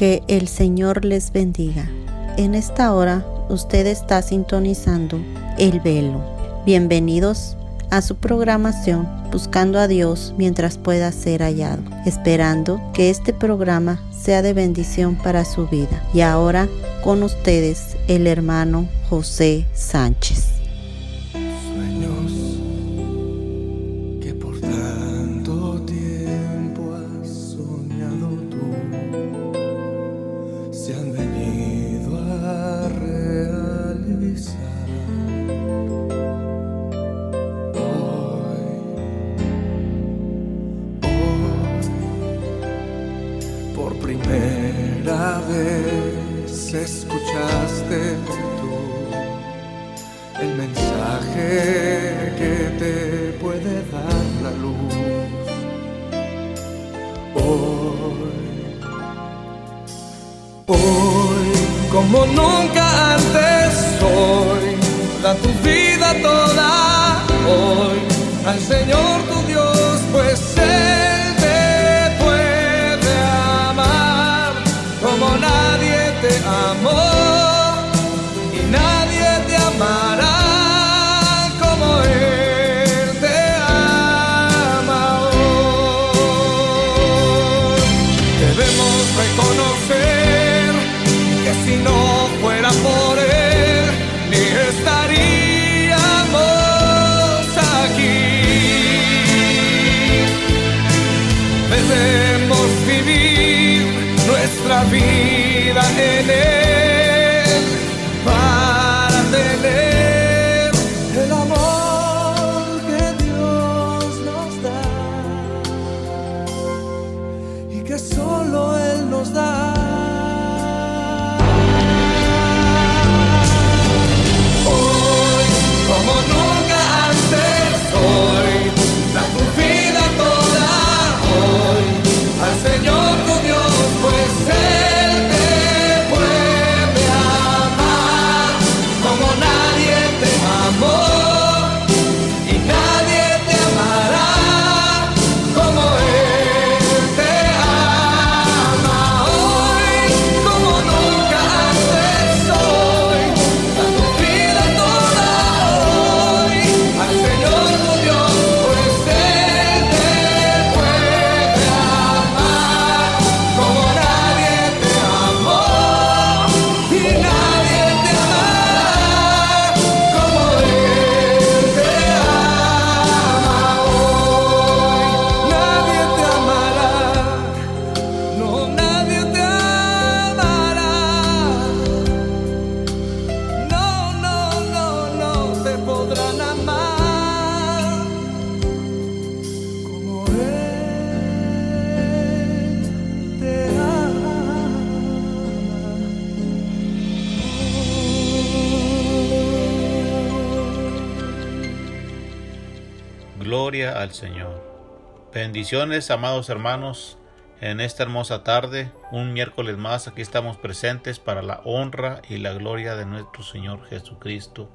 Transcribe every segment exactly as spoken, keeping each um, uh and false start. Que el Señor les bendiga. En esta hora usted está sintonizando El Velo. Bienvenidos a su programación Buscando a Dios mientras pueda ser hallado, esperando que este programa sea de bendición para su vida. Y ahora con ustedes el hermano José Sánchez. Sueños que por tanto tiempo has soñado tú se han venido a realizar. Primera vez escuchaste tú el mensaje que te puede dar la luz. Hoy, hoy, como nunca antes, hoy, da tu vida toda, hoy, al Señor tu Dios, pues Él. Reconocer que si no fuera por Él, ni estaríamos aquí. Debemos vivir nuestra vida en Él para tener el amor que Dios nos da y que solo Él nos da. Hoy, como nunca antes, hoy, da tu vida toda, hoy, al Señor tu Dios, pues Él te puede amar como nadie te amó y nadie te amará como Él te ama. Gloria al Señor. Bendiciones, amados hermanos, en esta hermosa tarde, un miércoles más, aquí estamos presentes para la honra y la gloria de nuestro Señor Jesucristo,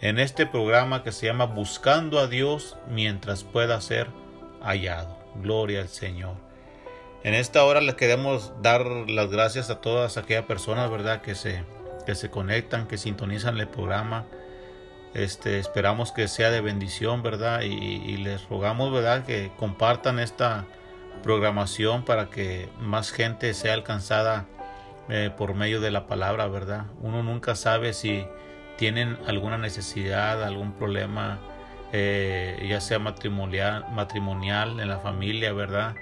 en este programa que se llama Buscando a Dios mientras pueda ser hallado. Gloria al Señor. En esta hora les queremos dar las gracias a todas aquellas personas, ¿verdad?, que se, que se conectan, que sintonizan el programa. Este, esperamos que sea de bendición, ¿verdad? Y, y les rogamos, ¿verdad?, que compartan esta programación para que más gente sea alcanzada eh, por medio de la palabra, ¿verdad? Uno nunca sabe si tienen alguna necesidad, algún problema, eh, ya sea matrimonial, matrimonial en la familia, ¿verdad?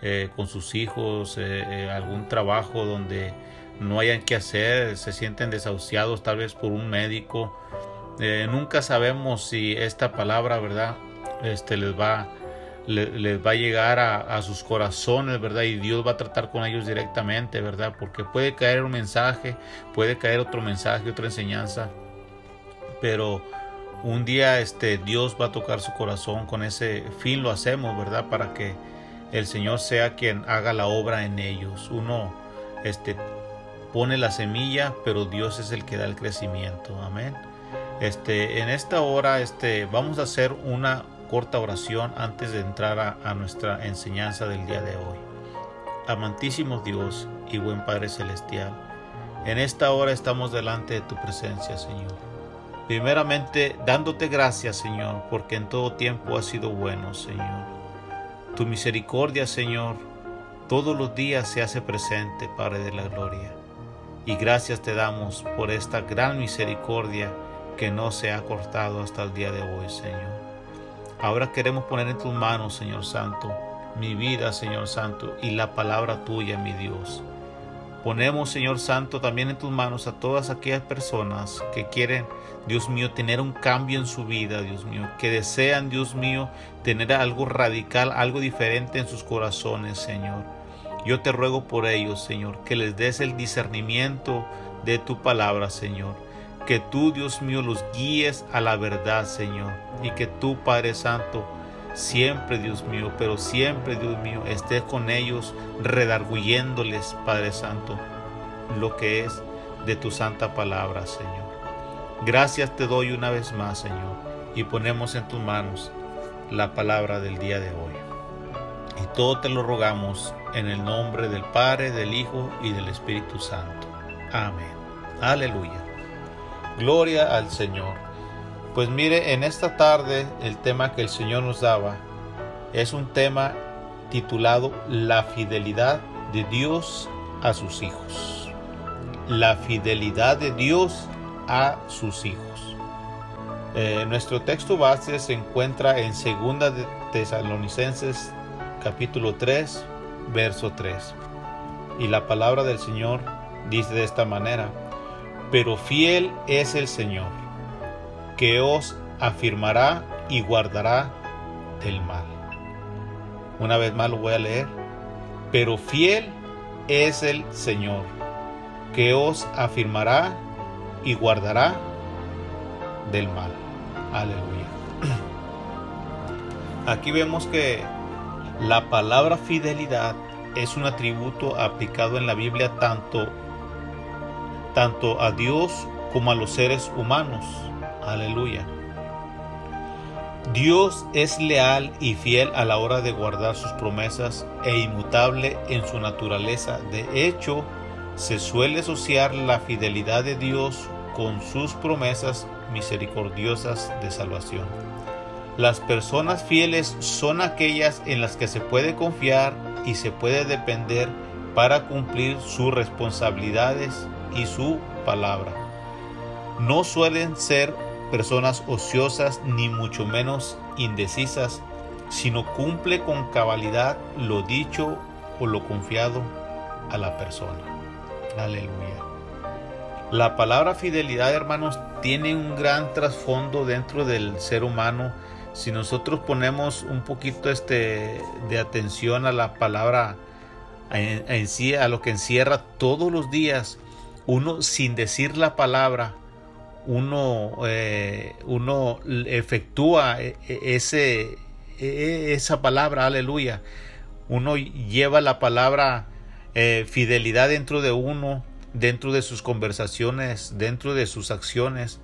Eh, con sus hijos, eh, eh, algún trabajo donde no hayan qué hacer, se sienten desahuciados tal vez por un médico. Eh, nunca sabemos si esta palabra, ¿verdad?, este, les va, le, les va a llegar a, a sus corazones, ¿verdad? Y Dios va a tratar con ellos directamente, ¿verdad? Porque puede caer un mensaje, puede caer otro mensaje, otra enseñanza. Pero un día este, Dios va a tocar su corazón. Con ese fin lo hacemos, ¿verdad? Para que el Señor sea quien haga la obra en ellos. Uno este, pone la semilla, pero Dios es el que da el crecimiento. Amén. Este, en esta hora este, vamos a hacer una corta oración antes de entrar a, a nuestra enseñanza del día de hoy. amantísimo Dios y buen Padre Celestial, en esta hora estamos delante de tu presencia, Señor. Primeramente, dándote gracias, Señor, porque en todo tiempo has sido bueno, Señor. Tu misericordia, Señor, todos los días se hace presente, Padre de la Gloria. Y gracias te damos por esta gran misericordia que no se ha cortado hasta el día de hoy, Señor. Ahora queremos poner en tus manos, Señor Santo, mi vida, Señor Santo, y la palabra tuya, mi Dios. Ponemos, Señor Santo, también en tus manos a todas aquellas personas que quieren, Dios mío, tener un cambio en su vida, Dios mío, que desean, Dios mío, tener algo radical, algo diferente en sus corazones, Señor. Yo te ruego por ellos, Señor, que les des el discernimiento de tu palabra, Señor. Que tú, Dios mío, los guíes a la verdad, Señor, y que tú, Padre Santo, siempre, Dios mío, pero siempre, Dios mío, estés con ellos, redarguyéndoles, Padre Santo, lo que es de tu santa palabra, Señor. Gracias te doy una vez más, Señor, y ponemos en tus manos la palabra del día de hoy. Y todo te lo rogamos en el nombre del Padre, del Hijo y del Espíritu Santo. Amén. Aleluya. Gloria al Señor. Pues mire, en esta tarde el tema que el Señor nos daba es un tema titulado La fidelidad de Dios a sus hijos. La fidelidad de Dios a sus hijos. Eh, nuestro texto base se encuentra en segunda de Tesalonicenses capítulo tres, verso tres. Y la palabra del Señor dice de esta manera: pero fiel es el Señor, que os afirmará y guardará del mal. Una vez más lo voy a leer. Pero fiel es el Señor, que os afirmará y guardará del mal. Aleluya. Aquí vemos que la palabra fidelidad es un atributo aplicado en la Biblia tanto tanto a Dios como a los seres humanos. Aleluya. Dios es leal y fiel a la hora de guardar sus promesas e inmutable en su naturaleza. De hecho, se suele asociar la fidelidad de Dios con sus promesas misericordiosas de salvación. Las personas fieles son aquellas en las que se puede confiar y se puede depender para cumplir sus responsabilidades y su palabra. No suelen ser personas ociosas ni mucho menos indecisas, sino cumple con cabalidad lo dicho o lo confiado a la persona. Aleluya. La palabra fidelidad, hermanos, tiene un gran trasfondo dentro del ser humano. Si nosotros ponemos un poquito este de atención a la palabra en, en sí, a lo que encierra todos los días, uno sin decir la palabra, uno, eh, uno efectúa ese, esa palabra, aleluya. Uno lleva la palabra eh, fidelidad dentro de uno, dentro de sus conversaciones, dentro de sus acciones.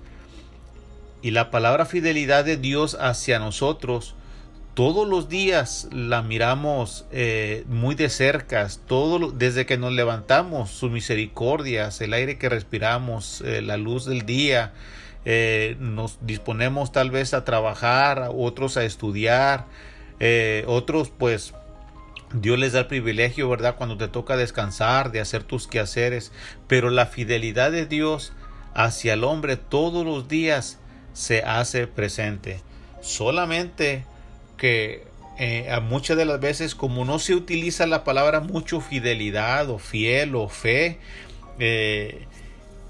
Y la palabra fidelidad de Dios hacia nosotros, todos los días la miramos eh, muy de cerca, todo, desde que nos levantamos, sus misericordias, el aire que respiramos, eh, la luz del día, eh, nos disponemos tal vez a trabajar, otros a estudiar, eh, otros pues Dios les da el privilegio, ¿verdad?, cuando te toca descansar, de hacer tus quehaceres, pero la fidelidad de Dios hacia el hombre todos los días se hace presente, solamente que eh, a muchas de las veces, como no se utiliza la palabra mucho, fidelidad o fiel o fe, eh,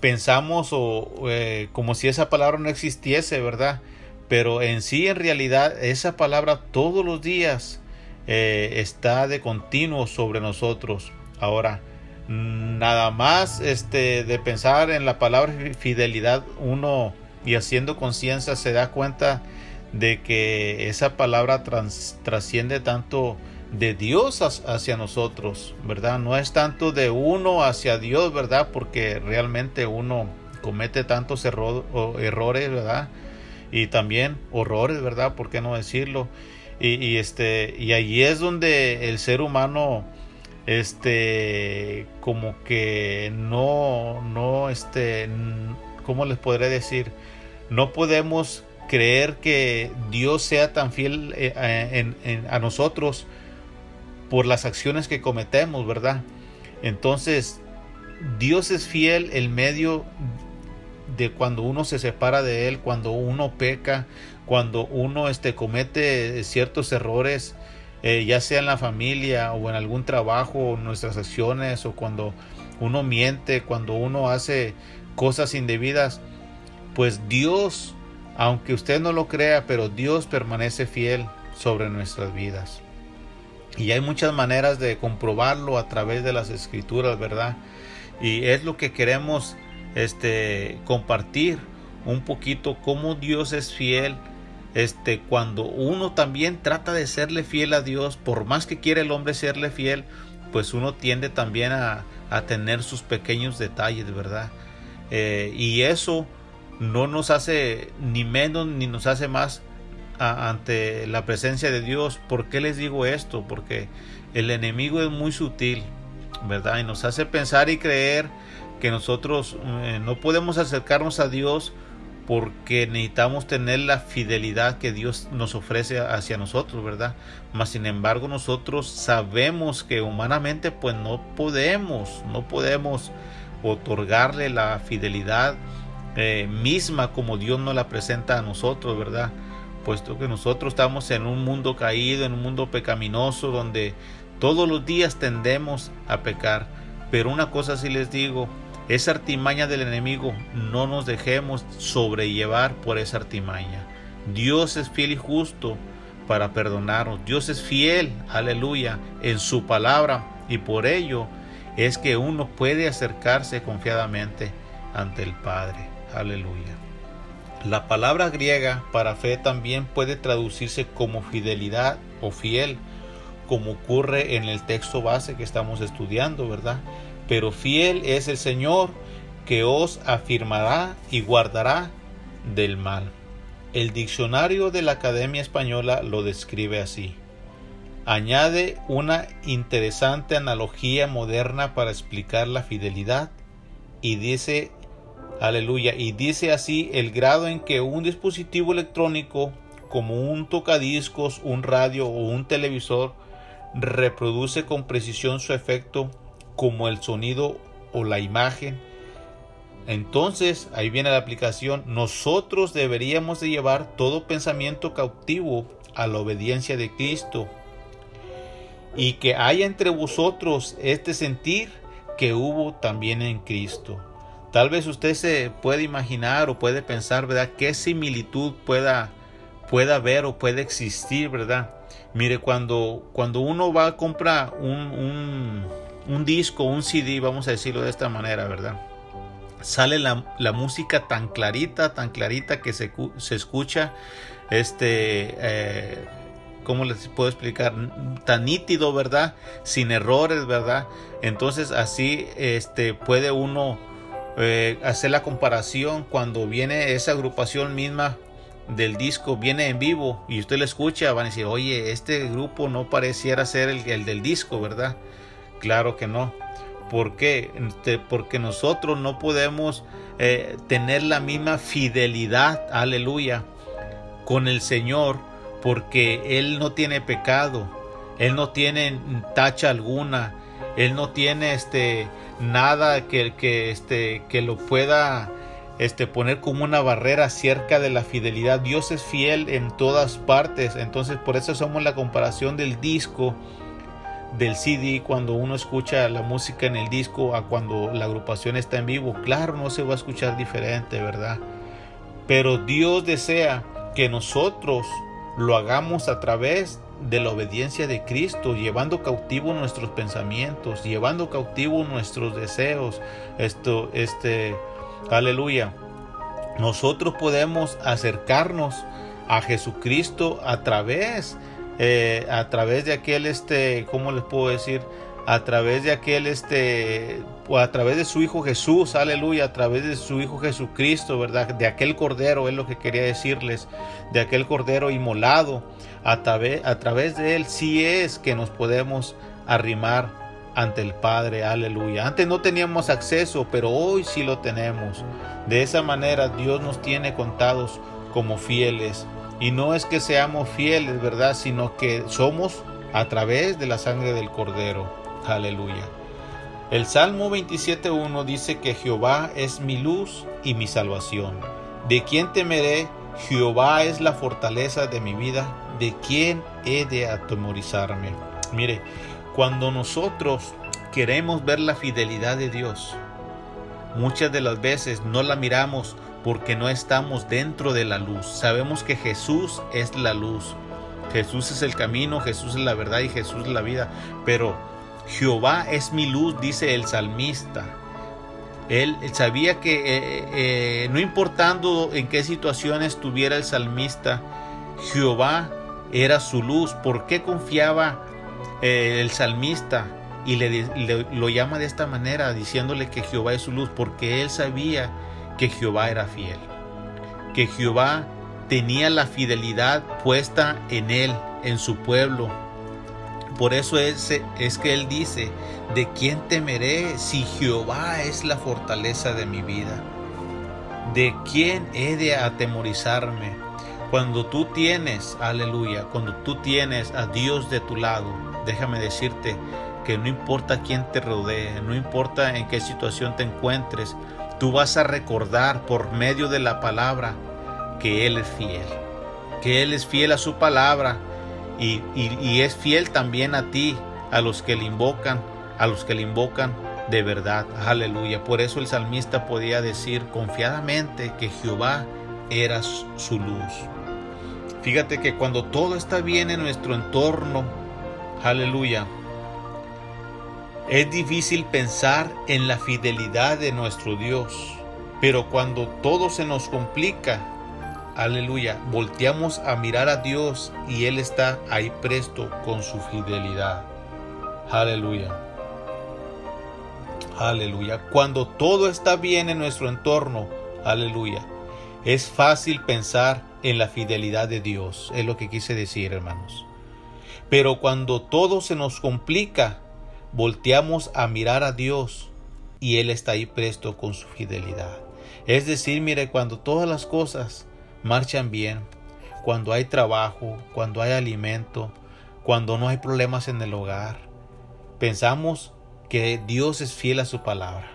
pensamos o eh, como si esa palabra no existiese, ¿verdad? Pero en sí, en realidad, esa palabra todos los días eh, está de continuo sobre nosotros. Ahora, nada más este, de pensar en la palabra fidelidad, uno y haciendo conciencia se da cuenta de que esa palabra trans, trasciende tanto de Dios as, hacia nosotros, ¿verdad? No es tanto de uno hacia Dios, ¿verdad? Porque realmente uno comete tantos erro, o, errores, ¿verdad? Y también horrores, ¿verdad? ¿Por qué no decirlo? Y, y, este, y ahí es donde el ser humano este, como que no, no, este, ¿cómo les podré decir? No podemos creer que Dios sea tan fiel a, en, en, a nosotros por las acciones que cometemos, ¿verdad? Entonces, Dios es fiel en medio de cuando uno se separa de Él, cuando uno peca, cuando uno este, comete ciertos errores, eh, ya sea en la familia o en algún trabajo, o nuestras acciones, o cuando uno miente, cuando uno hace cosas indebidas, pues Dios, aunque usted no lo crea, pero Dios permanece fiel sobre nuestras vidas. Y hay muchas maneras de comprobarlo a través de las Escrituras, ¿verdad? Y es lo que queremos este, compartir un poquito, cómo Dios es fiel este, cuando uno también trata de serle fiel a Dios. Por más que quiere el hombre serle fiel, pues uno tiende también a, a tener sus pequeños detalles, ¿verdad? Eh, y eso no nos hace ni menos ni nos hace más a, ante la presencia de Dios. ¿Por qué les digo esto? Porque el enemigo es muy sutil, ¿verdad? Y nos hace pensar y creer que nosotros eh, no podemos acercarnos a Dios porque necesitamos tener la fidelidad que Dios nos ofrece hacia nosotros, ¿verdad? Mas sin embargo, nosotros sabemos que humanamente pues no podemos, no podemos otorgarle la fidelidad eh, misma como Dios nos la presenta a nosotros, ¿verdad? Puesto que nosotros estamos en un mundo caído, en un mundo pecaminoso, donde todos los días tendemos a pecar. Pero una cosa sí les digo, esa artimaña del enemigo, no nos dejemos sobrellevar por esa artimaña. Dios es fiel y justo para perdonarnos. Dios es fiel, aleluya, en su palabra, y por ello es que uno puede acercarse confiadamente ante el Padre, aleluya. La palabra griega para fe también puede traducirse como fidelidad o fiel, como ocurre en el texto base que estamos estudiando, ¿verdad? Pero fiel es el Señor que os afirmará y guardará del mal. El diccionario de la Academia Española lo describe así. Añade una interesante analogía moderna para explicar la fidelidad y dice, aleluya, y dice así: el grado en que un dispositivo electrónico como un tocadiscos, un radio o un televisor reproduce con precisión su efecto como el sonido o la imagen. Entonces, ahí viene la aplicación. Nosotros deberíamos de llevar todo pensamiento cautivo a la obediencia de Cristo, y que haya entre vosotros este sentir que hubo también en Cristo. Tal vez usted se puede imaginar o puede pensar, ¿verdad?, qué similitud pueda, pueda haber o puede existir, ¿verdad? Mire, cuando, cuando uno va a comprar un, un un disco, un C D, vamos a decirlo de esta manera, ¿verdad? Sale la, la música tan clarita, tan clarita que se, se escucha, este, eh, ¿cómo les puedo explicar? Tan nítido, ¿verdad? Sin errores, ¿verdad? Entonces así este, puede uno eh, hacer la comparación cuando viene esa agrupación misma del disco, viene en vivo y usted lo escucha, van a decir, oye, este grupo no pareciera ser el, el del disco, ¿verdad? Claro que no. ¿Por qué? Porque nosotros no podemos eh, tener la misma fidelidad, aleluya, con el Señor, porque Él no tiene pecado, Él no tiene tacha alguna, Él no tiene este, nada que, que, este, que lo pueda este, poner como una barrera cerca de la fidelidad. Dios es fiel en todas partes. Entonces, por eso hacemos la comparación del disco, del C D, cuando uno escucha la música en el disco a cuando la agrupación está en vivo. Claro, no se va a escuchar diferente, ¿verdad? Pero Dios desea que nosotros lo hagamos a través de la obediencia de Cristo, llevando cautivo nuestros pensamientos, llevando cautivo nuestros deseos. Esto, este, aleluya. Nosotros podemos acercarnos a Jesucristo a través de Eh, a través de aquel este ¿cómo les puedo decir? a través de aquel este a través de su hijo Jesús, aleluya, a través de su hijo Jesucristo, ¿verdad? De aquel cordero, es lo que quería decirles, de aquel cordero inmolado. A través, a través de él sí es que nos podemos arrimar ante el Padre. Aleluya. Antes no teníamos acceso, pero hoy sí lo tenemos. De esa manera Dios nos tiene contados como fieles. Y no es que seamos fieles, ¿verdad? Sino que somos a través de la sangre del Cordero. Aleluya. El Salmo veintisiete uno dice que Jehová es mi luz y mi salvación. ¿De quién temeré? Jehová es la fortaleza de mi vida. ¿De quién he de atemorizarme? Mire, cuando nosotros queremos ver la fidelidad de Dios, muchas de las veces no la miramos porque no estamos dentro de la luz. Sabemos que Jesús es la luz. Jesús es el camino, Jesús es la verdad y Jesús es la vida. Pero Jehová es mi luz, dice el salmista. Él, él sabía que eh, eh, no importando en qué situación estuviera el salmista, Jehová era su luz. ¿Por qué confiaba eh, el salmista? Y le, le, lo llama de esta manera, diciéndole que Jehová es su luz, porque él sabía que Jehová era fiel, que Jehová tenía la fidelidad puesta en él, en su pueblo. Por eso es, es que él dice, ¿de quién temeré si Jehová es la fortaleza de mi vida? ¿De quién he de atemorizarme? Cuando tú tienes, aleluya, cuando tú tienes a Dios de tu lado, déjame decirte que no importa quién te rodee, no importa en qué situación te encuentres, tú vas a recordar por medio de la palabra que Él es fiel, que Él es fiel a su palabra. Y, y, y es fiel también a ti, a los que le invocan, a los que le invocan de verdad. Aleluya. Por eso el salmista podía decir confiadamente que Jehová era su luz. Fíjate que cuando todo está bien en nuestro entorno, aleluya, es difícil pensar en la fidelidad de nuestro Dios. Pero cuando todo se nos complica, aleluya, volteamos a mirar a Dios y Él está ahí presto con su fidelidad. Aleluya. Aleluya. Cuando todo está bien en nuestro entorno, aleluya, es fácil pensar en la fidelidad de Dios. Es lo que quise decir, hermanos. Pero cuando todo se nos complica, volteamos a mirar a Dios y Él está ahí presto con su fidelidad. Es decir, mire, cuando todas las cosas marchan bien, cuando hay trabajo, cuando hay alimento, cuando no hay problemas en el hogar, pensamos que Dios es fiel a su palabra.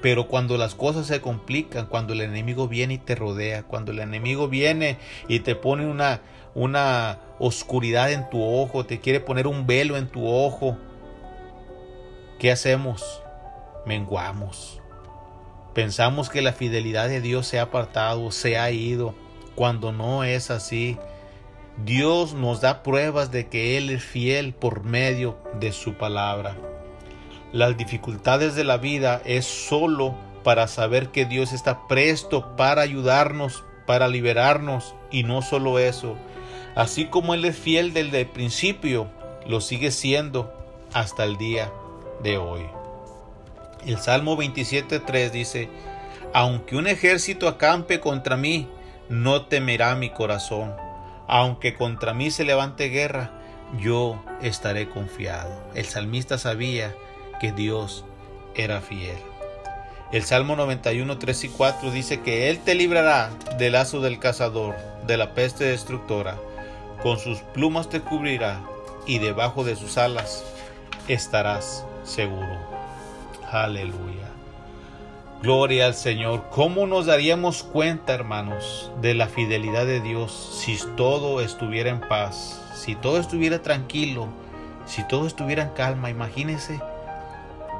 Pero cuando las cosas se complican, cuando el enemigo viene y te rodea, cuando el enemigo viene y te pone una, una oscuridad en tu ojo, te quiere poner un velo en tu ojo, ¿qué hacemos? Menguamos. Pensamos que la fidelidad de Dios se ha apartado, se ha ido, cuando no es así. Dios nos da pruebas de que Él es fiel por medio de su palabra. Las dificultades de la vida es solo para saber que Dios está presto para ayudarnos, para liberarnos, y no solo eso. Así como Él es fiel desde el principio, lo sigue siendo hasta el día de hoy. El Salmo veintisiete tres dice, aunque un ejército acampe contra mí, no temerá mi corazón. Aunque contra mí se levante guerra, yo estaré confiado. El salmista sabía que Dios era fiel. El Salmo noventa y uno, tres y cuatro dice que Él te librará del lazo del cazador, de la peste destructora. Con sus plumas te cubrirá y debajo de sus alas estarás seguro. Aleluya. Gloria al Señor. ¿Cómo nos daríamos cuenta, hermanos, de la fidelidad de Dios si todo estuviera en paz, si todo estuviera tranquilo, si todo estuviera en calma? Imagínense,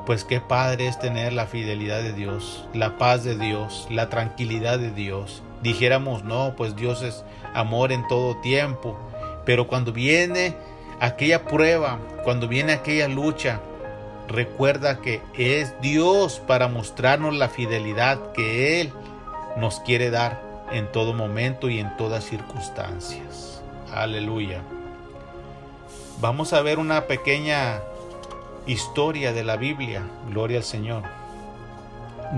pues qué padre es tener la fidelidad de Dios, la paz de Dios, la tranquilidad de Dios. Dijéramos, no, pues Dios es amor en todo tiempo. Pero cuando viene aquella prueba, cuando viene aquella lucha, recuerda que es Dios para mostrarnos la fidelidad que Él nos quiere dar en todo momento y en todas circunstancias. Aleluya. Vamos a ver una pequeña historia de la Biblia, gloria al Señor,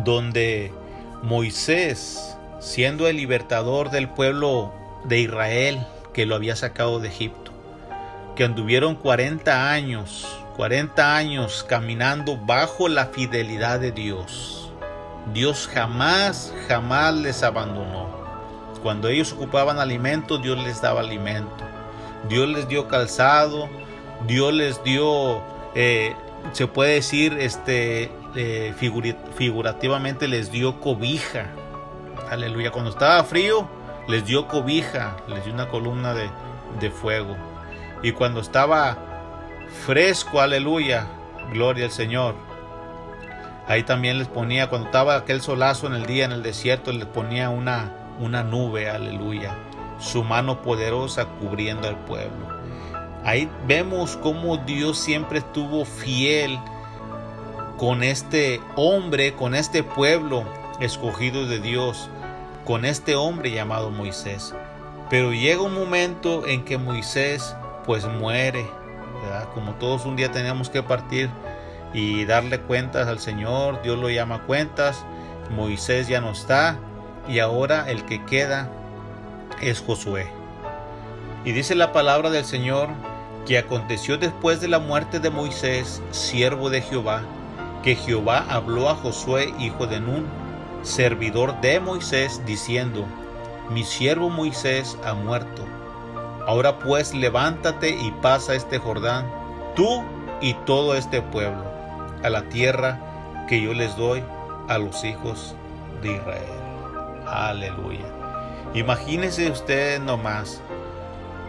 donde Moisés, siendo el libertador del pueblo de Israel que lo había sacado de Egipto, que anduvieron cuarenta años cuarenta años caminando bajo la fidelidad de Dios. Dios jamás, jamás les abandonó. Cuando ellos ocupaban alimento, Dios les daba alimento. Dios les dio calzado. Dios les dio, eh, se puede decir, este, eh, figurativamente les dio cobija. Aleluya. Cuando estaba frío, les dio cobija, les dio una columna de, de fuego. Y cuando estaba fresco, aleluya, gloria al Señor, ahí también les ponía, cuando estaba aquel solazo en el día en el desierto, les ponía una, una nube, aleluya, su mano poderosa cubriendo al pueblo. Ahí vemos cómo Dios siempre estuvo fiel con este hombre, con este pueblo escogido de Dios, con este hombre llamado Moisés. Pero llega un momento en que Moisés pues muere, ¿verdad? Como todos un día tenemos que partir y darle cuentas al Señor. Dios lo llama a cuentas. Moisés ya no está, y ahora el que queda es Josué. Y dice la palabra del Señor que aconteció después de la muerte de Moisés, siervo de Jehová, que Jehová habló a Josué, hijo de Nun, servidor de Moisés, diciendo: Mi siervo Moisés ha muerto. Ahora pues levántate y pasa este Jordán, tú y todo este pueblo, a la tierra que yo les doy a los hijos de Israel. Aleluya. Imagínense ustedes nomás.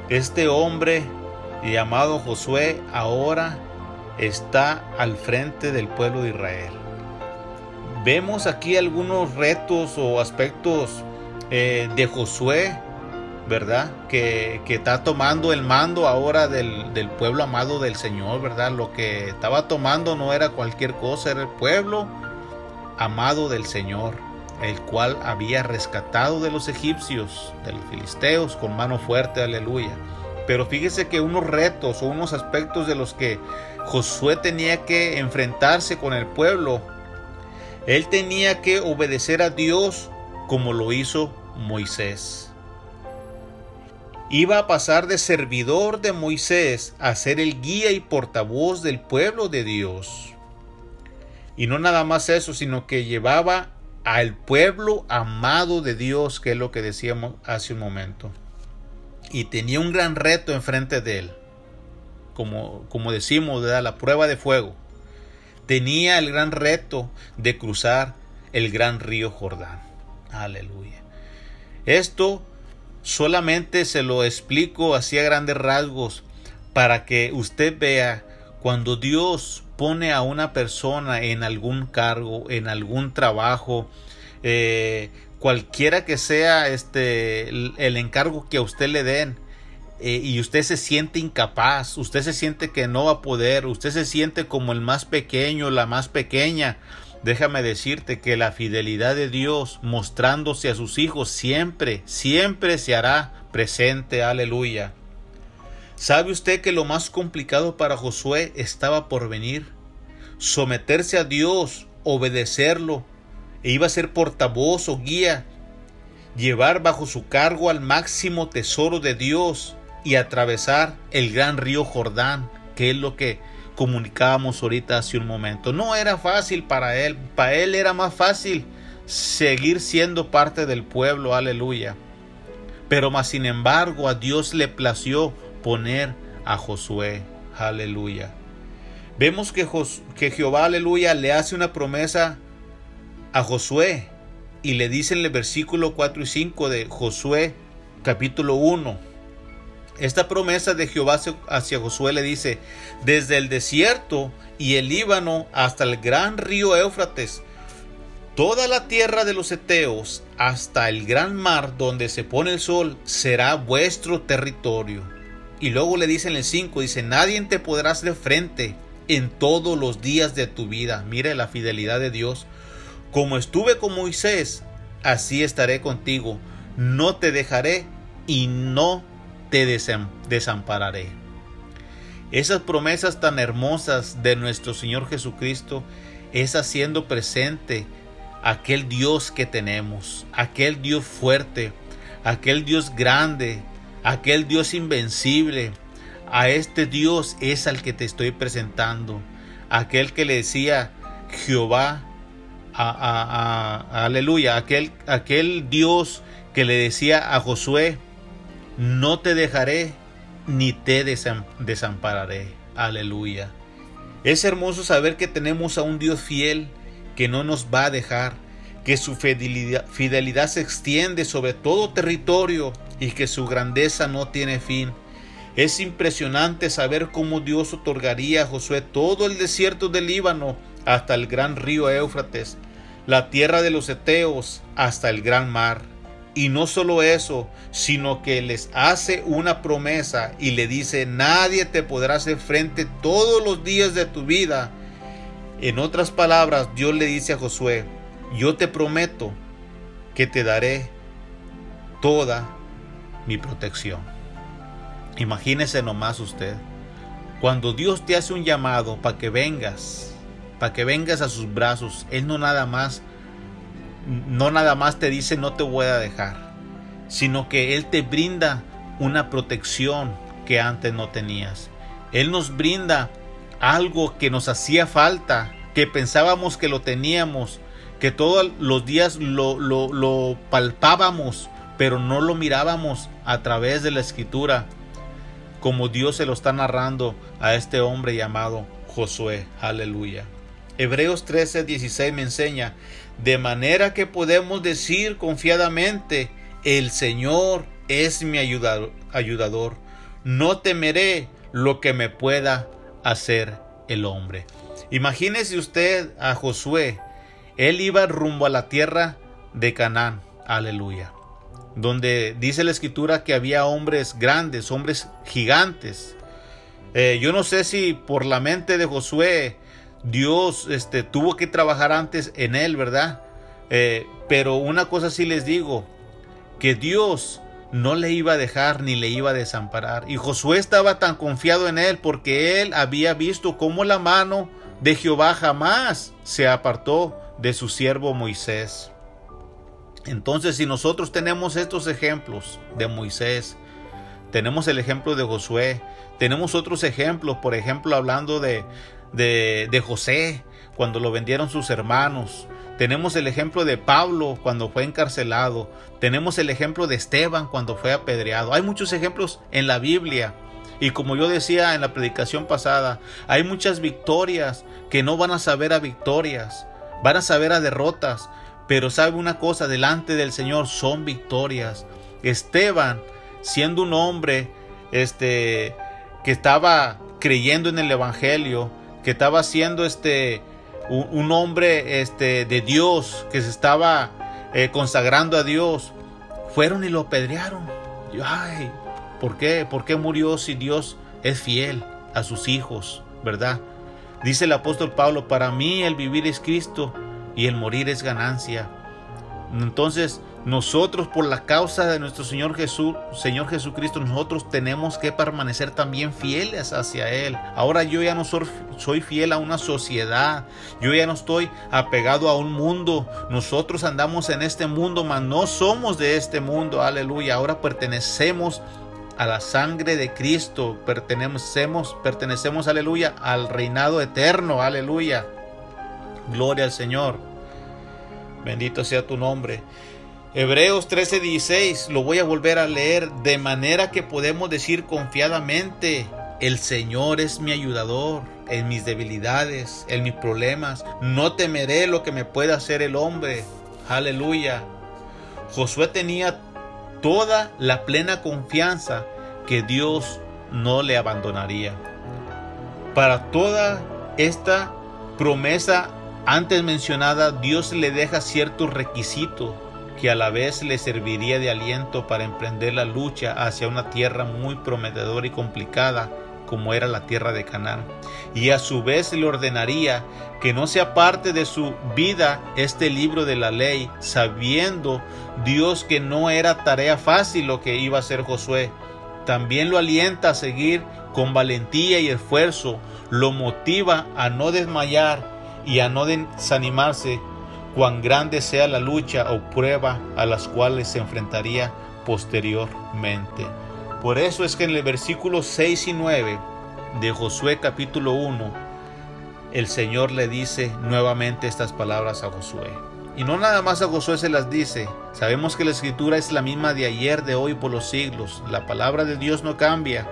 Este hombre llamado Josué ahora está al frente del pueblo de Israel. Vemos aquí algunos retos o aspectos eh, de Josué, ¿verdad? Que, que está tomando el mando ahora del, del pueblo amado del Señor, ¿verdad? Lo que estaba tomando no era cualquier cosa, era el pueblo amado del Señor, el cual había rescatado de los egipcios, de los filisteos, con mano fuerte, aleluya. Pero fíjese que unos retos o unos aspectos de los que Josué tenía que enfrentarse con el pueblo, él tenía que obedecer a Dios como lo hizo Moisés. Iba a pasar de servidor de Moisés a ser el guía y portavoz del pueblo de Dios. Y no nada más eso, sino que llevaba al pueblo amado de Dios, que es lo que decíamos hace un momento. Y tenía un gran reto enfrente de él. Como, como decimos, ¿verdad? La prueba de fuego. Tenía el gran reto de cruzar el gran río Jordán. Aleluya. Esto solamente se lo explico así a grandes rasgos para que usted vea cuando Dios pone a una persona en algún cargo, en algún trabajo, eh, cualquiera que sea este, el, el encargo que a usted le den, eh, y usted se siente incapaz, usted se siente que no va a poder, usted se siente como el más pequeño, la más pequeña. Déjame decirte que la fidelidad de Dios mostrándose a sus hijos siempre, siempre se hará presente. Aleluya. ¿Sabe usted que lo más complicado para Josué estaba por venir? Someterse a Dios, obedecerlo, e iba a ser portavoz o guía, llevar bajo su cargo al máximo tesoro de Dios y atravesar el gran río Jordán, que es lo que comunicábamos ahorita hace un momento. No era fácil para él, para él era más fácil seguir siendo parte del pueblo, aleluya. Pero más sin embargo a Dios le plació poner a Josué, aleluya. Vemos que, Jos- que Jehová, aleluya, le hace una promesa a Josué y le dice en el versículo cuatro y cinco de Josué capítulo uno. Esta promesa de Jehová hacia Josué le dice: desde el desierto y el Líbano hasta el gran río Éufrates, toda la tierra de los heteos hasta el gran mar donde se pone el sol será vuestro territorio. Y luego le dice en el cinco, dice: nadie te podrá hacer frente en todos los días de tu vida. Mire la fidelidad de Dios. Como estuve con Moisés, así estaré contigo. No te dejaré y no te desampararé. Esas promesas tan hermosas de nuestro Señor Jesucristo es haciendo presente aquel Dios que tenemos, aquel Dios fuerte, aquel Dios grande, aquel Dios invencible, A este Dios es al que te estoy presentando, aquel que le decía Jehová, a, a, a, aleluya, aquel, aquel Dios que le decía a Josué, no te dejaré ni te desampararé, aleluya. Es hermoso saber que tenemos a un Dios fiel que no nos va a dejar, que su fidelidad, fidelidad se extiende sobre todo territorio y que su grandeza no tiene fin. Es impresionante saber cómo Dios otorgaría a Josué todo el desierto del Líbano hasta el gran río Éufrates, la tierra de los heteos hasta el gran mar. Y no solo eso, sino que les hace una promesa y le dice: nadie te podrá hacer frente todos los días de tu vida. En otras palabras, Dios le dice a Josué: yo te prometo que te daré toda mi protección. Imagínese nomás usted, cuando Dios te hace un llamado para que vengas, para que vengas a sus brazos, Él no nada más, no nada más te dice no te voy a dejar, sino que Él te brinda una protección que antes no tenías. Él nos brinda algo que nos hacía falta, que pensábamos que lo teníamos, que todos los días lo, lo, lo palpábamos, pero no lo mirábamos a través de la Escritura, como Dios se lo está narrando a este hombre llamado Josué. Aleluya. Hebreos trece dieciséis me enseña: de manera que podemos decir confiadamente, el Señor es mi ayudador, no temeré lo que me pueda hacer el hombre. Imagínese usted a Josué. Él iba rumbo a la tierra de Canaán, aleluya, donde dice la Escritura que había hombres grandes, hombres gigantes. Eh, yo no sé si por la mente de Josué Dios este, tuvo que trabajar antes en él, ¿verdad? Eh, pero una cosa sí les digo, que Dios no le iba a dejar ni le iba a desamparar. Y Josué estaba tan confiado en él porque él había visto cómo la mano de Jehová jamás se apartó de su siervo Moisés. Entonces, si nosotros tenemos estos ejemplos de Moisés, tenemos el ejemplo de Josué, tenemos otros ejemplos, por ejemplo, hablando de, de, de José, cuando lo vendieron sus hermanos, tenemos el ejemplo de Pablo cuando fue encarcelado, tenemos el ejemplo de Esteban cuando fue apedreado. Hay muchos ejemplos en la Biblia. Y como yo decía en la predicación pasada, hay muchas victorias que no van a saber a victorias, van a saber a derrotas. Pero sabe una cosa, delante del Señor son victorias. Esteban, siendo un hombre este, que estaba creyendo en el Evangelio, que estaba siendo este, un, un hombre este, de Dios, que se estaba eh, consagrando a Dios, fueron y lo apedrearon. ¡Ay! ¿Por qué? ¿Por qué murió si Dios es fiel a sus hijos, verdad? Dice el apóstol Pablo: para mí el vivir es Cristo y el morir es ganancia. Entonces, nosotros por la causa de nuestro Señor, Jesús, Señor Jesucristo, nosotros tenemos que permanecer también fieles hacia Él. Ahora yo ya no soy fiel a una sociedad, yo ya no estoy apegado a un mundo. Nosotros andamos en este mundo, mas no somos de este mundo, aleluya. Ahora pertenecemos a la sangre de Cristo, pertenecemos, pertenecemos, aleluya, al reinado eterno, aleluya. Gloria al Señor, bendito sea tu nombre. Hebreos trece dieciséis, lo voy a volver a leer: de manera que podemos decir confiadamente, el Señor es mi ayudador, en mis debilidades, en mis problemas, no temeré lo que me pueda hacer el hombre, aleluya. Josué tenía toda la plena confianza que Dios no le abandonaría. Para toda esta promesa antes mencionada, Dios le deja ciertos requisitos que a la vez le serviría de aliento para emprender la lucha hacia una tierra muy prometedora y complicada como era la tierra de Canaán. Y a su vez le ordenaría que no sea parte de su vida este libro de la ley, sabiendo Dios que no era tarea fácil lo que iba a hacer Josué. También lo alienta a seguir con valentía y esfuerzo, lo motiva a no desmayar y a no desanimarse, cuán grande sea la lucha o prueba a las cuales se enfrentaría posteriormente. Por eso es que en el versículo seis y nueve de Josué capítulo uno, el Señor le dice nuevamente estas palabras a Josué. Y no nada más a Josué se las dice. Sabemos que la Escritura es la misma de ayer, de hoy, por los siglos. La palabra de Dios no cambia.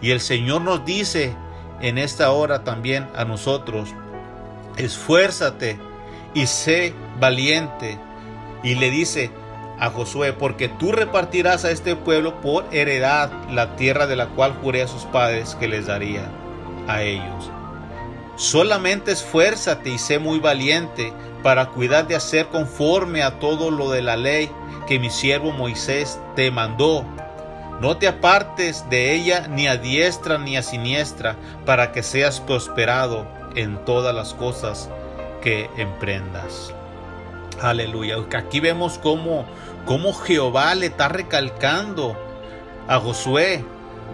Y el Señor nos dice en esta hora también a nosotros: esfuérzate y sé valiente. Y le dice a Josué: porque tú repartirás a este pueblo por heredad la tierra de la cual juré a sus padres que les daría a ellos. Solamente esfuérzate y sé muy valiente para cuidar de hacer conforme a todo lo de la ley que mi siervo Moisés te mandó. No te apartes de ella ni a diestra ni a siniestra, para que seas prosperado en todas las cosas que emprendas. Aleluya. Aquí vemos cómo, cómo Jehová le está recalcando a Josué,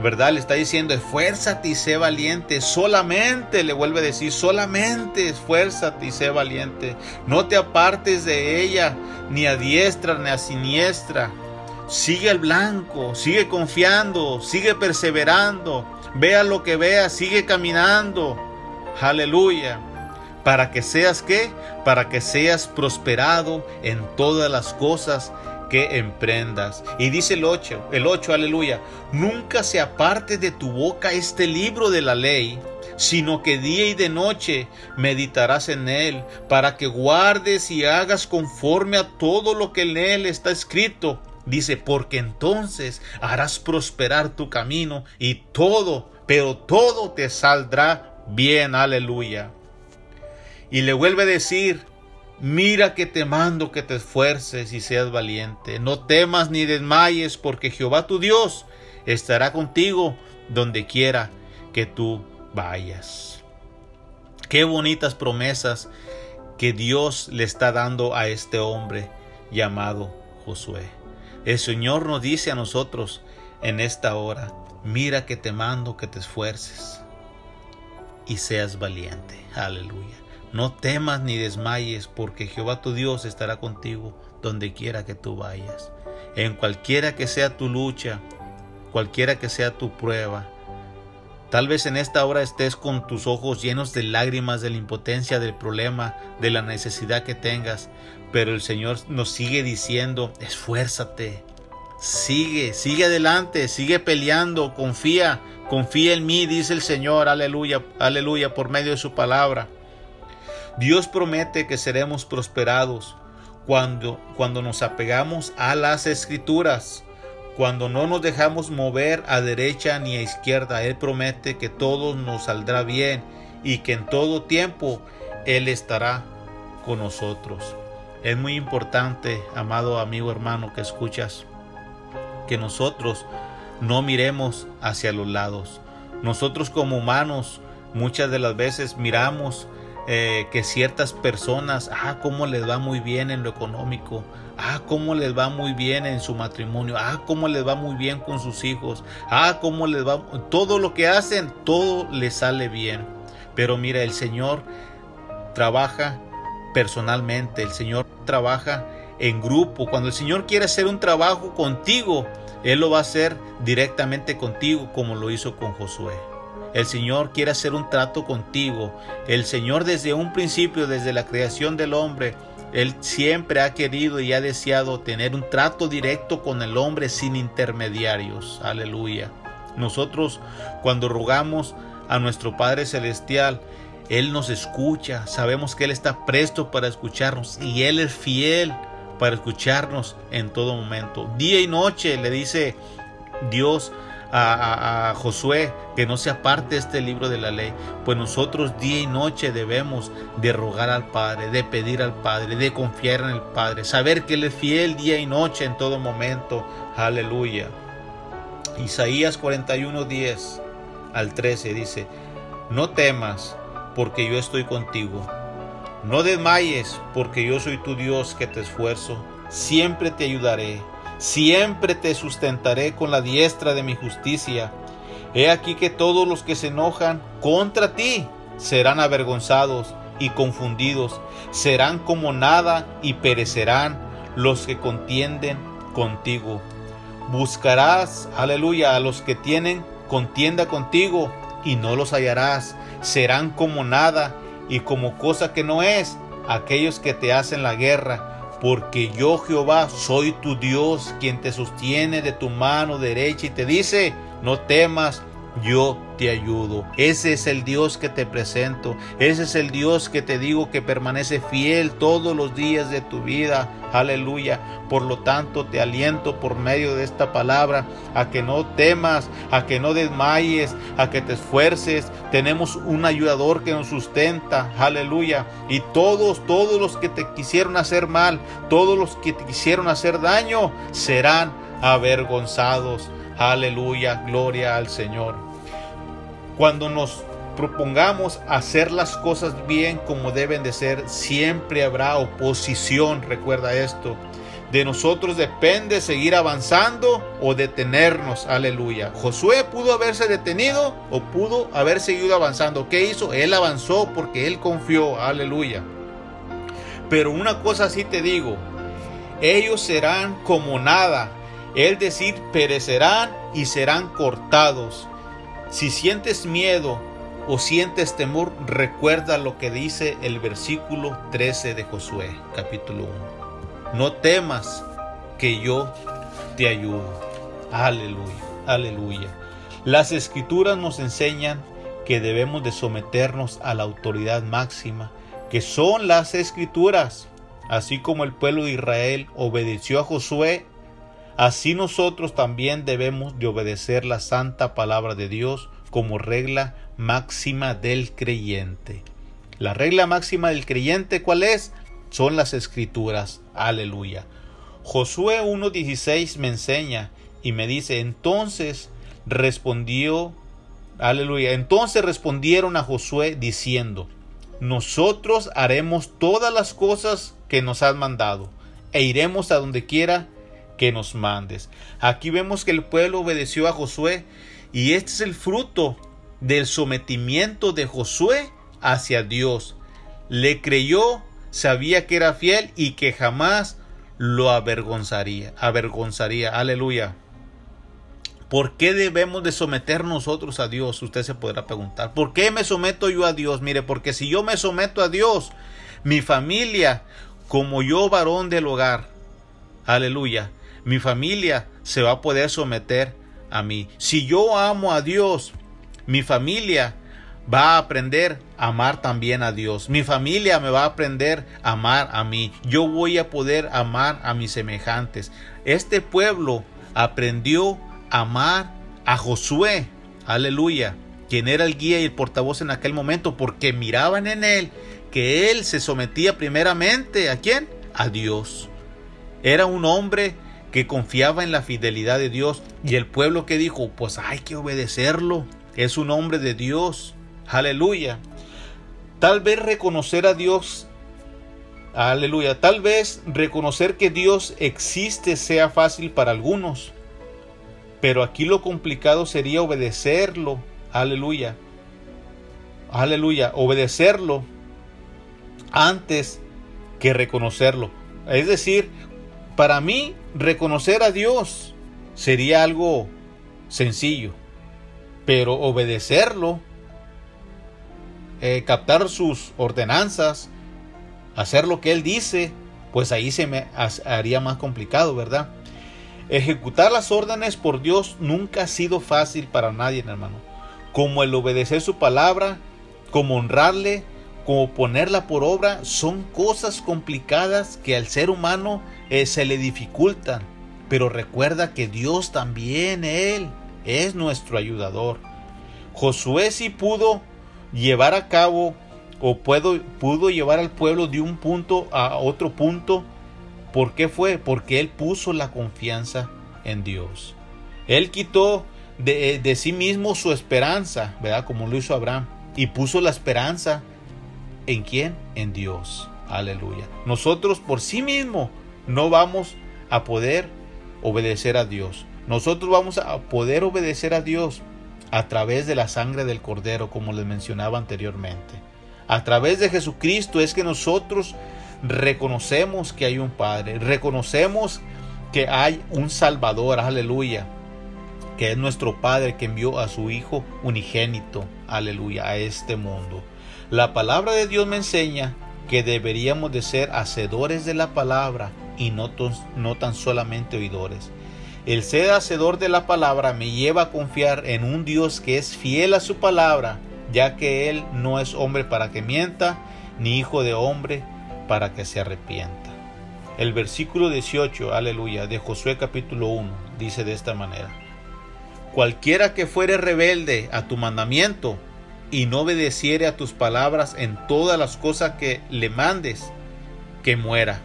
¿verdad? Le está diciendo: esfuérzate y sé valiente. Solamente, le vuelve a decir, solamente esfuérzate y sé valiente. No te apartes de ella, ni a diestra ni a siniestra. Sigue al blanco, sigue confiando, sigue perseverando. Vea lo que veas, sigue caminando. Aleluya. Para que seas, ¿qué? Para que seas prosperado en todas las cosas que emprendas. Y dice el ocho, el ocho, aleluya: nunca se aparte de tu boca este libro de la ley, sino que día y de noche meditarás en él, para que guardes y hagas conforme a todo lo que en él está escrito. Dice: porque entonces harás prosperar tu camino y todo, pero todo te saldrá bien. Aleluya. Y le vuelve a decir: mira que te mando que te esfuerces y seas valiente. No temas ni desmayes, porque Jehová tu Dios estará contigo donde quiera que tú vayas. Qué bonitas promesas que Dios le está dando a este hombre llamado Josué. El Señor nos dice a nosotros en esta hora: mira que te mando que te esfuerces y seas valiente. Aleluya. No temas ni desmayes, porque Jehová tu Dios estará contigo donde quiera que tú vayas. En cualquiera que sea tu lucha, cualquiera que sea tu prueba. Tal vez en esta hora estés con tus ojos llenos de lágrimas, de la impotencia, del problema, de la necesidad que tengas. Pero el Señor nos sigue diciendo: esfuérzate, sigue, sigue adelante, sigue peleando, confía, confía en mí, dice el Señor, aleluya, aleluya, por medio de su palabra. Dios promete que seremos prosperados cuando, cuando nos apegamos a las Escrituras, cuando no nos dejamos mover a derecha ni a izquierda. Él promete que todo nos saldrá bien y que en todo tiempo Él estará con nosotros. Es muy importante, amado amigo hermano que escuchas, que nosotros no miremos hacia los lados. Nosotros como humanos muchas de las veces miramos Eh, que ciertas personas, ah, cómo les va muy bien en lo económico, ah, cómo les va muy bien en su matrimonio, ah, cómo les va muy bien con sus hijos, ah, cómo les va, todo lo que hacen, todo les sale bien. Pero mira, el Señor trabaja personalmente, el Señor trabaja en grupo. Cuando el Señor quiere hacer un trabajo contigo, Él lo va a hacer directamente contigo, como lo hizo con Josué. El Señor quiere hacer un trato contigo. El Señor desde un principio, desde la creación del hombre, Él siempre ha querido y ha deseado tener un trato directo con el hombre sin intermediarios. Aleluya. Nosotros cuando rogamos a nuestro Padre Celestial, Él nos escucha. Sabemos que Él está presto para escucharnos y Él es fiel para escucharnos en todo momento. Día y noche le dice Dios A, a, a Josué que no se aparte este libro de la ley. Pues nosotros día y noche debemos de rogar al Padre, de pedir al Padre, de confiar en el Padre, saber que Él es fiel día y noche en todo momento. Aleluya. Isaías cuarenta y uno, diez al trece dice: no temas, porque yo estoy contigo. No desmayes, porque yo soy tu Dios que te esfuerzo. Siempre te ayudaré. Siempre te sustentaré con la diestra de mi justicia. He aquí que todos los que se enojan contra ti serán avergonzados y confundidos. Serán como nada y perecerán los que contienden contigo. Buscarás, aleluya, a los que tienen contienda contigo y no los hallarás. Serán como nada y como cosa que no es aquellos que te hacen la guerra, porque yo, Jehová, soy tu Dios, quien te sostiene de tu mano derecha y te dice: no temas, yo te ayudo. Ese es el Dios que te presento. Ese es el Dios que te digo que permanece fiel todos los días de tu vida. Aleluya. Por lo tanto, te aliento por medio de esta palabra a que no temas, a que no desmayes, a que te esfuerces. Tenemos un ayudador que nos sustenta. Aleluya. Y todos, todos los que te quisieron hacer mal, todos los que te quisieron hacer daño, serán avergonzados. Aleluya, gloria al Señor. Cuando nos propongamos hacer las cosas bien como deben de ser, siempre habrá oposición. Recuerda esto. De nosotros depende seguir avanzando o detenernos. Aleluya. Josué pudo haberse detenido o pudo haber seguido avanzando. ¿Qué hizo? Él avanzó porque él confió. Aleluya. Pero una cosa sí te digo: ellos serán como nada. Es decir, perecerán y serán cortados. Si sientes miedo o sientes temor, recuerda lo que dice el versículo trece de Josué, capítulo uno. No temas, que yo te ayudo. Aleluya, aleluya. Las Escrituras nos enseñan que debemos de someternos a la autoridad máxima, que son las Escrituras. Así como el pueblo de Israel obedeció a Josué, así nosotros también debemos de obedecer la santa palabra de Dios como regla máxima del creyente. La regla máxima del creyente, ¿cuál es? Son las Escrituras. Aleluya. Josué uno dieciséis me enseña y me dice: entonces respondió, aleluya, entonces respondieron a Josué diciendo: nosotros haremos todas las cosas que nos has mandado e iremos a donde quiera que nos mandes. Aquí vemos que el pueblo obedeció a Josué, y este es el fruto del sometimiento de Josué hacia Dios. Le creyó, sabía que era fiel y que jamás lo avergonzaría. Avergonzaría. Aleluya. ¿Por qué debemos de someter nosotros a Dios? Usted se podrá preguntar: ¿por qué me someto yo a Dios? Mire, porque si yo me someto a Dios, mi familia, como yo varón del hogar, aleluya, mi familia se va a poder someter a mí. Si yo amo a Dios, mi familia va a aprender a amar también a Dios. Mi familia me va a aprender a amar a mí. Yo voy a poder amar a mis semejantes. Este pueblo aprendió a amar a Josué, aleluya, quien era el guía y el portavoz en aquel momento, porque miraban en él que él se sometía primeramente ¿a quién? A Dios. Era un hombre que confiaba en la fidelidad de Dios, y el pueblo que dijo: pues hay que obedecerlo, es un hombre de Dios. Aleluya. Tal vez reconocer a Dios, aleluya, tal vez reconocer que Dios existe sea fácil para algunos, pero aquí lo complicado sería obedecerlo. Aleluya, aleluya, obedecerlo antes que reconocerlo. Es decir, para mí, reconocer a Dios sería algo sencillo, pero obedecerlo, eh, captar sus ordenanzas, hacer lo que Él dice, pues ahí se me haría más complicado, ¿verdad? Ejecutar las órdenes por Dios nunca ha sido fácil para nadie, hermano. Como el obedecer su palabra, como honrarle, como ponerla por obra, son cosas complicadas que al ser humano eh, se le dificultan. Pero recuerda que Dios también, Él, es nuestro ayudador. Josué sí pudo llevar a cabo o pudo, pudo llevar al pueblo de un punto a otro punto. ¿Por qué fue? Porque él puso la confianza en Dios. Él quitó de, de sí mismo su esperanza, ¿verdad? Como lo hizo Abraham, y puso la esperanza ¿en quién? En Dios. Aleluya. Nosotros por sí mismos no vamos a poder obedecer a Dios. Nosotros vamos a poder obedecer a Dios a través de la sangre del Cordero, como les mencionaba anteriormente. A través de Jesucristo es que nosotros reconocemos que hay un Padre. Reconocemos que hay un Salvador, aleluya, que es nuestro Padre, que envió a su Hijo unigénito, aleluya, a este mundo. La palabra de Dios me enseña que deberíamos de ser hacedores de la palabra y no, no tan solamente oidores. El ser hacedor de la palabra me lleva a confiar en un Dios que es fiel a su palabra, ya que Él no es hombre para que mienta, ni hijo de hombre para que se arrepienta. El versículo dieciocho, aleluya, de Josué capítulo uno, dice de esta manera: cualquiera que fuere rebelde a tu mandamiento y no obedeciere a tus palabras en todas las cosas que le mandes, que muera.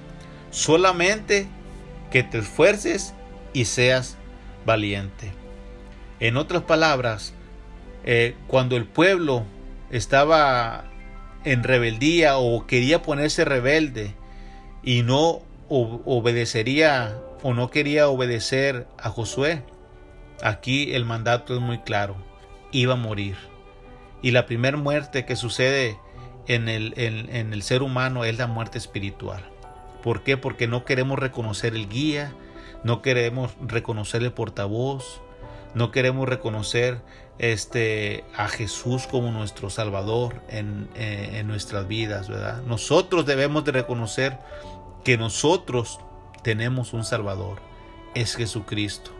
Solamente que te esfuerces y seas valiente. En otras palabras, eh, cuando el pueblo estaba en rebeldía o quería ponerse rebelde y no obedecería o no quería obedecer a Josué, aquí el mandato es muy claro: iba a morir. Y la primera muerte que sucede en el, en, en el ser humano es la muerte espiritual. ¿Por qué? Porque no queremos reconocer el guía, no queremos reconocer el portavoz, no queremos reconocer este, a Jesús como nuestro Salvador en, en, en nuestras vidas, ¿verdad? Nosotros debemos de reconocer que nosotros tenemos un Salvador, es Jesucristo.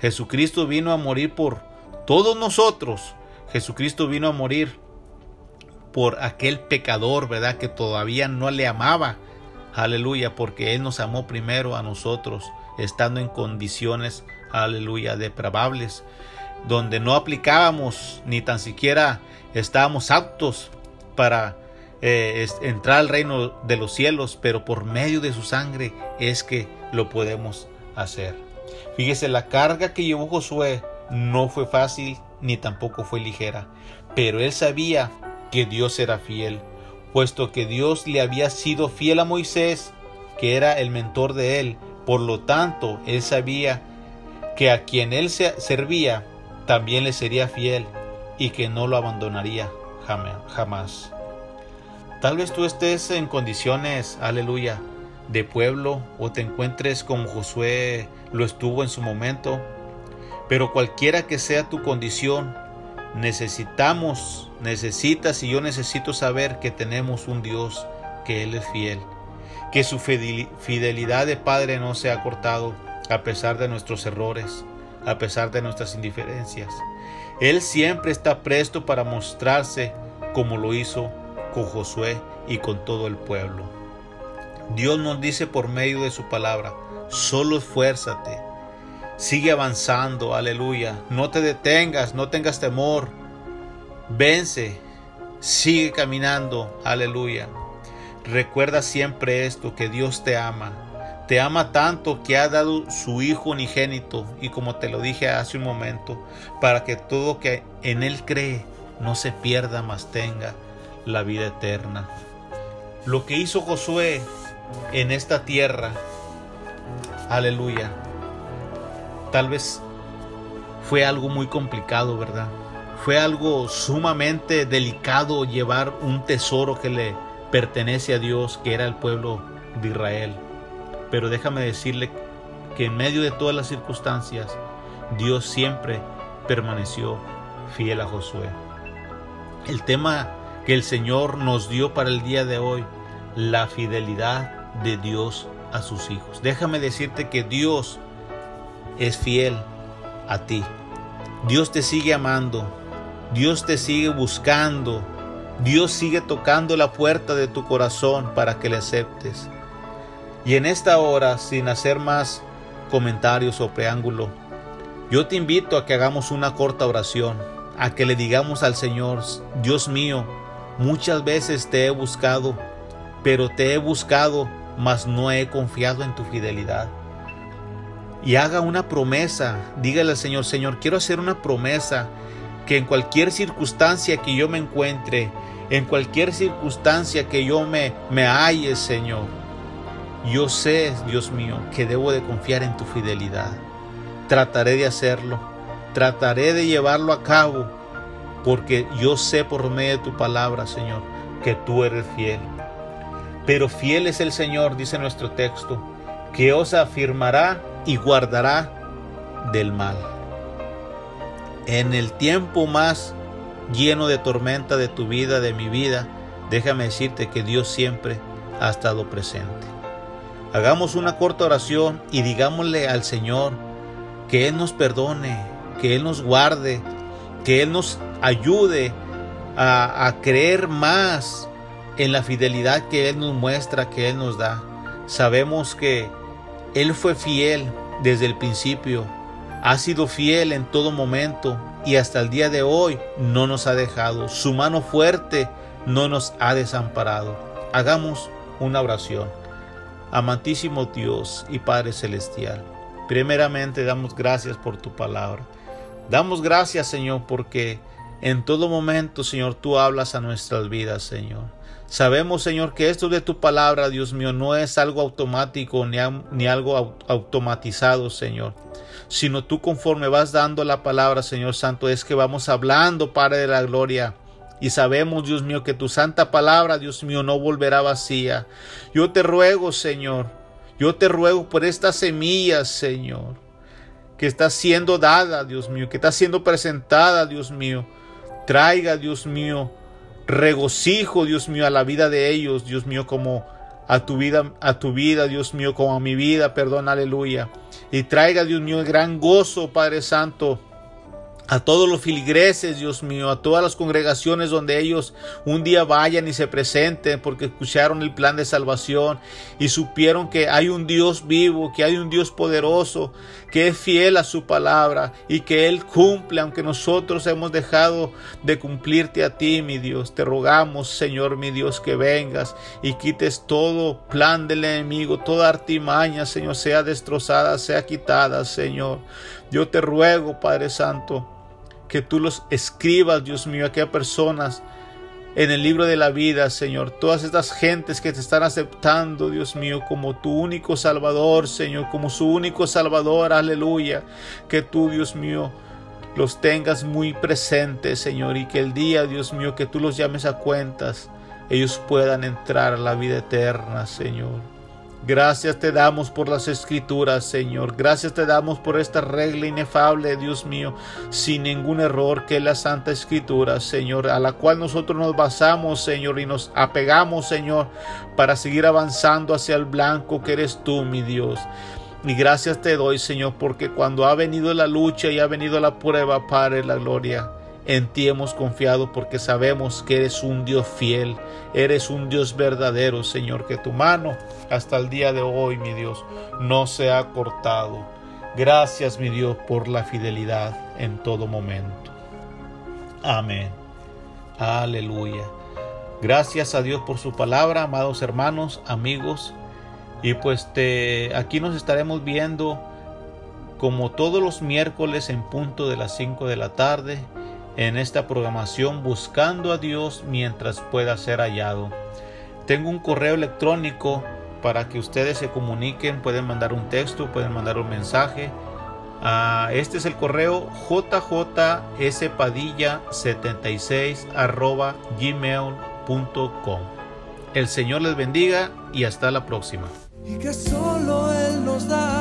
Jesucristo vino a morir por todos nosotros. Jesucristo vino a morir por aquel pecador, ¿verdad?, que todavía no le amaba. Aleluya, porque Él nos amó primero a nosotros, estando en condiciones, aleluya, depravables, donde no aplicábamos, ni tan siquiera estábamos aptos para eh, entrar al reino de los cielos, pero por medio de su sangre es que lo podemos hacer. Fíjese, la carga que llevó Josué no fue fácil, ni tampoco fue ligera, pero él sabía que Dios era fiel, puesto que Dios le había sido fiel a Moisés, que era el mentor de él. Por lo tanto, él sabía que a quien él servía también le sería fiel y que no lo abandonaría jamás. Tal vez tú estés en condiciones, aleluya, de pueblo, o te encuentres como Josué lo estuvo en su momento. Pero cualquiera que sea tu condición, necesitamos, necesitas y yo necesito saber que tenemos un Dios, que Él es fiel, que su fidelidad de Padre no se ha cortado a pesar de nuestros errores, a pesar de nuestras indiferencias. Él siempre está presto para mostrarse, como lo hizo con Josué y con todo el pueblo. Dios nos dice por medio de su palabra: solo esfuérzate. Sigue avanzando, aleluya. No te detengas, no tengas temor. Vence, sigue caminando, aleluya. Recuerda siempre esto, que Dios te ama. Te ama tanto que ha dado su Hijo unigénito, y como te lo dije hace un momento, para que todo que en Él cree no se pierda, mas tenga la vida eterna. Lo que hizo Josué en esta tierra, aleluya, tal vez fue algo muy complicado, ¿verdad? Fue algo sumamente delicado llevar un tesoro que le pertenece a Dios, que era el pueblo de Israel. Pero déjame decirle que en medio de todas las circunstancias, Dios siempre permaneció fiel a Josué. El tema que el Señor nos dio para el día de hoy: la fidelidad de Dios a sus hijos. Déjame decirte que Dios es fiel a ti. Dios te sigue amando. Dios te sigue buscando. Dios sigue tocando la puerta de tu corazón para que le aceptes. Y en esta hora, sin hacer más comentarios o preámbulo, yo te invito a que hagamos una corta oración, a que le digamos al Señor: Dios mío, muchas veces te he buscado, pero te he buscado, mas no he confiado en tu fidelidad. Y haga una promesa, dígale al Señor: Señor, quiero hacer una promesa, que en cualquier circunstancia que yo me encuentre, en cualquier circunstancia que yo me, me halle, Señor, yo sé, Dios mío, que debo de confiar en tu fidelidad. Trataré de hacerlo, trataré de llevarlo a cabo, porque yo sé por medio de tu palabra, Señor, que tú eres fiel. Pero fiel es el Señor, dice nuestro texto, que os afirmará y guardará del mal. En el tiempo más lleno de tormenta de tu vida, de mi vida, déjame decirte que Dios siempre ha estado presente. Hagamos una corta oración y digámosle al Señor que Él nos perdone, que Él nos guarde, que Él nos ayude a, a creer más en la fidelidad que Él nos muestra, que Él nos da. Sabemos que Él fue fiel desde el principio, ha sido fiel en todo momento y hasta el día de hoy no nos ha dejado. Su mano fuerte no nos ha desamparado. Hagamos una oración. Amantísimo Dios y Padre Celestial, primeramente damos gracias por tu palabra. Damos gracias, Señor, porque en todo momento, Señor, tú hablas a nuestras vidas, Señor. Sabemos, Señor, que esto de tu palabra, Dios mío, no es algo automático ni, a, ni algo aut- automatizado, Señor, sino tú conforme vas dando la palabra, Señor Santo, es que vamos hablando, Padre de la Gloria. Y sabemos, Dios mío, que tu santa palabra, Dios mío, no volverá vacía. Yo te ruego, Señor, yo te ruego por estas semillas, Señor, que está siendo dada, Dios mío, que está siendo presentada, Dios mío. Traiga, Dios mío, regocijo, Dios mío, a la vida de ellos, Dios mío, como a tu vida, a tu vida, Dios mío, como a mi vida, perdón, aleluya. Y traiga, Dios mío, el gran gozo, Padre Santo, a todos los filigreses, Dios mío, a todas las congregaciones donde ellos un día vayan y se presenten porque escucharon el plan de salvación y supieron que hay un Dios vivo, que hay un Dios poderoso, que es fiel a su palabra y que Él cumple, aunque nosotros hemos dejado de cumplirte a ti, mi Dios. Te rogamos, Señor, mi Dios, que vengas y quites todo plan del enemigo, toda artimaña, Señor, sea destrozada, sea quitada, Señor. Yo te ruego, Padre Santo, que tú los escribas, Dios mío, a aquellas personas en el libro de la vida, Señor. Todas estas gentes que te están aceptando, Dios mío, como tu único Salvador, Señor, como su único Salvador, aleluya. Que tú, Dios mío, los tengas muy presentes, Señor, y que el día, Dios mío, que tú los llames a cuentas, ellos puedan entrar a la vida eterna, Señor. Gracias te damos por las Escrituras, Señor. Gracias te damos por esta regla inefable, Dios mío, sin ningún error, que es la Santa Escritura, Señor, a la cual nosotros nos basamos, Señor, y nos apegamos, Señor, para seguir avanzando hacia el blanco que eres tú, mi Dios. Y gracias te doy, Señor, porque cuando ha venido la lucha y ha venido la prueba, Padre, la gloria, en ti hemos confiado porque sabemos que eres un Dios fiel, eres un Dios verdadero, Señor, que tu mano hasta el día de hoy, mi Dios, no se ha cortado. Gracias, mi Dios, por la fidelidad en todo momento. Amén. Aleluya. Gracias a Dios por su palabra, amados hermanos, amigos. Y pues te, aquí nos estaremos viendo como todos los miércoles en punto de las cinco de la tarde. En esta programación Buscando a Dios Mientras Pueda Ser Hallado. Tengo un correo electrónico para que ustedes se comuniquen. Pueden mandar un texto, pueden mandar un mensaje. Uh, este es el correo jota jota ese padilla setenta y seis arroba gmail punto com. El Señor les bendiga y hasta la próxima. Y que solo Él nos da.